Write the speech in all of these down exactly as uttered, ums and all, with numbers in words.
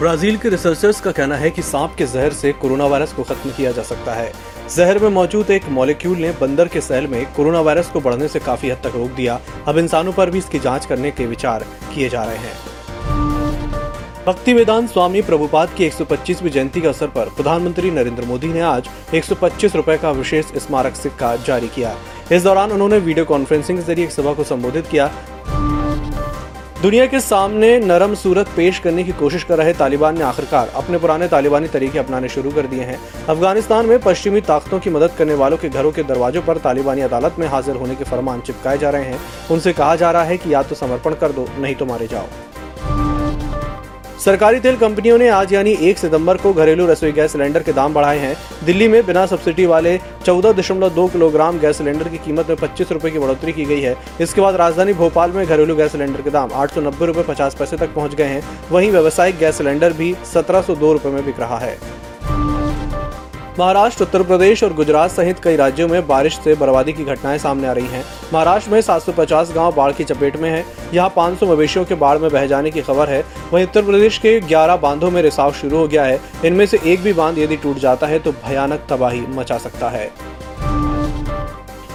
Brazil के researchers का कहना है कि सांप के जहर से कोरोना वायरस को खत्म किया जा सकता है। जहर में मौजूद एक मॉलिक्यूल ने बंदर के सेल में कोरोना वायरस को बढ़ने से काफी हद तक रोक दिया। अब इंसानों पर भी इसकी जांच करने के विचार किए जा रहे हैं। भक्ति वेदांत स्वामी प्रभुपाद की एक सौ पच्चीसवीं जयंती के अवसर पर प्रधानमंत्री नरेंद्र मोदी ने आज एक सौ पच्चीस रुपए का विशेष स्मारक सिक्का जारी किया। इस दौरान उन्होंने वीडियो कॉन्फ्रेंसिंग के जरिए एक सभा को संबोधित किया। दुनिया के सामने नरम सूरत पेश करने की कोशिश कर रहे तालिबान ने आखिरकार अपने पुराने तालिबानी तरीके अपनाने शुरू कर दिए हैं। अफगानिस्तान में पश्चिमी ताकतों की मदद करने वालों के घरों के दरवाजों पर तालिबानी अदालत में हाजिर होने के फरमान चिपकाए जा रहे हैं। उनसे कहा जा रहा है कि या तो समर्पण कर दो नहीं तो मारे जाओ। सरकारी तेल कंपनियों ने आज यानी एक सितंबर को घरेलू रसोई गैस सिलेंडर के दाम बढ़ाए हैं। दिल्ली में बिना सब्सिडी वाले चौदह दशमलव दो किलोग्राम गैस सिलेंडर की कीमत में पच्चीस रुपए की बढ़ोतरी की गई है। इसके बाद राजधानी भोपाल में घरेलू गैस सिलेंडर के दाम आठ सौ नब्बे रुपए पचास पैसे तक पहुंच गए हैं। वहीं व्यावसायिक गैस सिलेंडर भी सत्रह सौ दो रुपए में बिक रहा है। महाराष्ट्र, उत्तर प्रदेश और गुजरात सहित कई राज्यों में बारिश से बर्बादी की घटनाएं सामने आ रही हैं। महाराष्ट्र में सात सौ पचास गांव बाढ़ की चपेट में हैं। यहां पाँच सौ मवेशियों के बाढ़ में बह जाने की खबर है। वहीं उत्तर प्रदेश के ग्यारह बांधों में रिसाव शुरू हो गया है। इनमें से एक भी बांध यदि टूट जाता है तो भयानक तबाही मचा सकता है।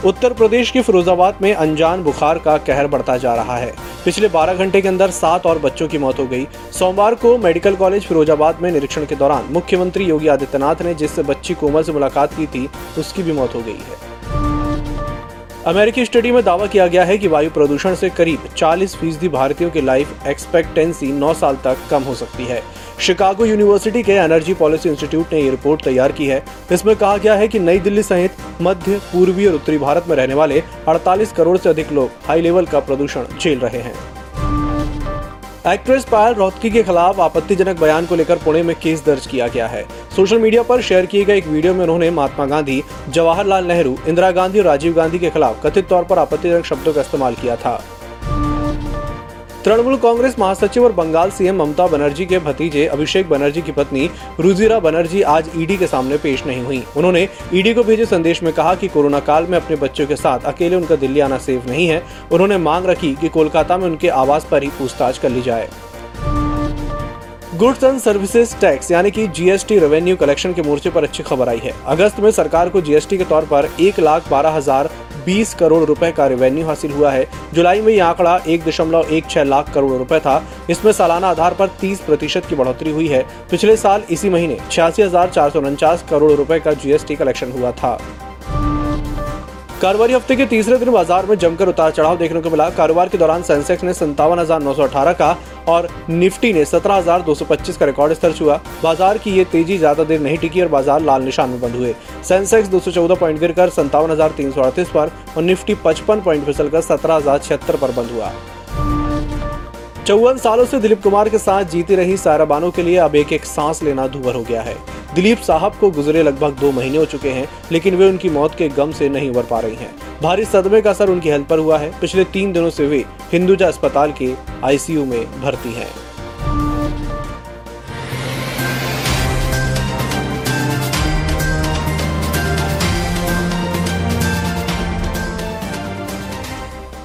उत्तर प्रदेश के फिरोजाबाद में अनजान बुखार का कहर बढ़ता जा रहा है। पिछले बारह घंटे के अंदर सात और बच्चों की मौत हो गई। सोमवार को मेडिकल कॉलेज फिरोजाबाद में निरीक्षण के दौरान मुख्यमंत्री योगी आदित्यनाथ ने जिस बच्ची कोमल से मुलाकात की थी उसकी भी मौत हो गई है। अमेरिकी स्टडी में दावा किया गया है कि वायु प्रदूषण से करीब चालीस फीसदी भारतीयों की लाइफ एक्सपेक्टेंसी नौ साल तक कम हो सकती है। शिकागो यूनिवर्सिटी के एनर्जी पॉलिसी इंस्टीट्यूट ने ये रिपोर्ट तैयार की है। इसमें कहा गया है कि नई दिल्ली सहित मध्य पूर्वी और उत्तरी भारत में रहने वाले अड़तालीस करोड़ से अधिक लोग हाई लेवल का प्रदूषण झेल रहे हैं। एक्ट्रेस पायल रोहतगी के खिलाफ आपत्तिजनक बयान को लेकर पुणे में केस दर्ज किया गया है। सोशल मीडिया पर शेयर किए गए एक वीडियो में उन्होंने महात्मा गांधी, जवाहरलाल नेहरू, इंदिरा गांधी और राजीव गांधी के खिलाफ कथित तौर पर आपत्तिजनक शब्दों का इस्तेमाल किया था। तृणमूल कांग्रेस महासचिव और बंगाल सीएम ममता बनर्जी के भतीजे अभिषेक बनर्जी की पत्नी रुजिरा बनर्जी आज ईडी के सामने पेश नहीं हुई। उन्होंने ईडी को भेजे संदेश में कहा कि कोरोना काल में अपने बच्चों के साथ अकेले उनका दिल्ली आना सेफ नहीं है। उन्होंने मांग रखी कि कोलकाता में उनके आवास पर ही पूछताछ कर ली जाए। गुड्स एंड सर्विसेज टैक्स यानी कि जीएसटी रेवेन्यू कलेक्शन के मोर्चे पर अच्छी खबर आई है। अगस्त में सरकार को जीएसटी के तौर पर एक लाख बारह हजार बीस करोड़ रुपए का रेवेन्यू हासिल हुआ है। जुलाई में यह आंकड़ा एक दशमलव एक छह लाख करोड़ रुपए था। इसमें सालाना आधार पर तीस प्रतिशत की बढ़ोतरी हुई है। पिछले साल इसी महीने छियासी हजार चार सौ उनचास करोड़ रुपए का जीएसटी कलेक्शन हुआ था। कारोबारी हफ्ते के तीसरे दिन बाजार में जमकर उतार चढ़ाव देखने को मिला। कारोबार के दौरान सेंसेक्स ने संतावन हजार नौ सौ अठारह का और निफ्टी ने सत्रह हजार दो सौ पच्चीस का रिकॉर्ड स्तर छुआ। बाजार की ये तेजी ज्यादा देर नहीं टिकी और बाजार लाल निशान में बंद हुए। सेंसेक्स दो सौ चौदह पॉइंट गिरकर संतावन हजार तीन सौ अड़तीस पर और निफ्टी पचपन पॉइंट फिसलकर सत्रह हजार छिहत्तर पर बंद हुआ। चौवन सालों से दिलीप कुमार के साथ जीती रही सायरा बानो के लिए अब एक एक सांस लेना दूभर हो गया है। दिलीप साहब को गुजरे लगभग दो महीने हो चुके हैं, लेकिन वे उनकी मौत के गम से नहीं उबर पा रही हैं। भारी सदमे का असर उनकी हेल्थ पर हुआ है। पिछले तीन दिनों से वे हिंदुजा अस्पताल के आईसीयू में भर्ती हैं।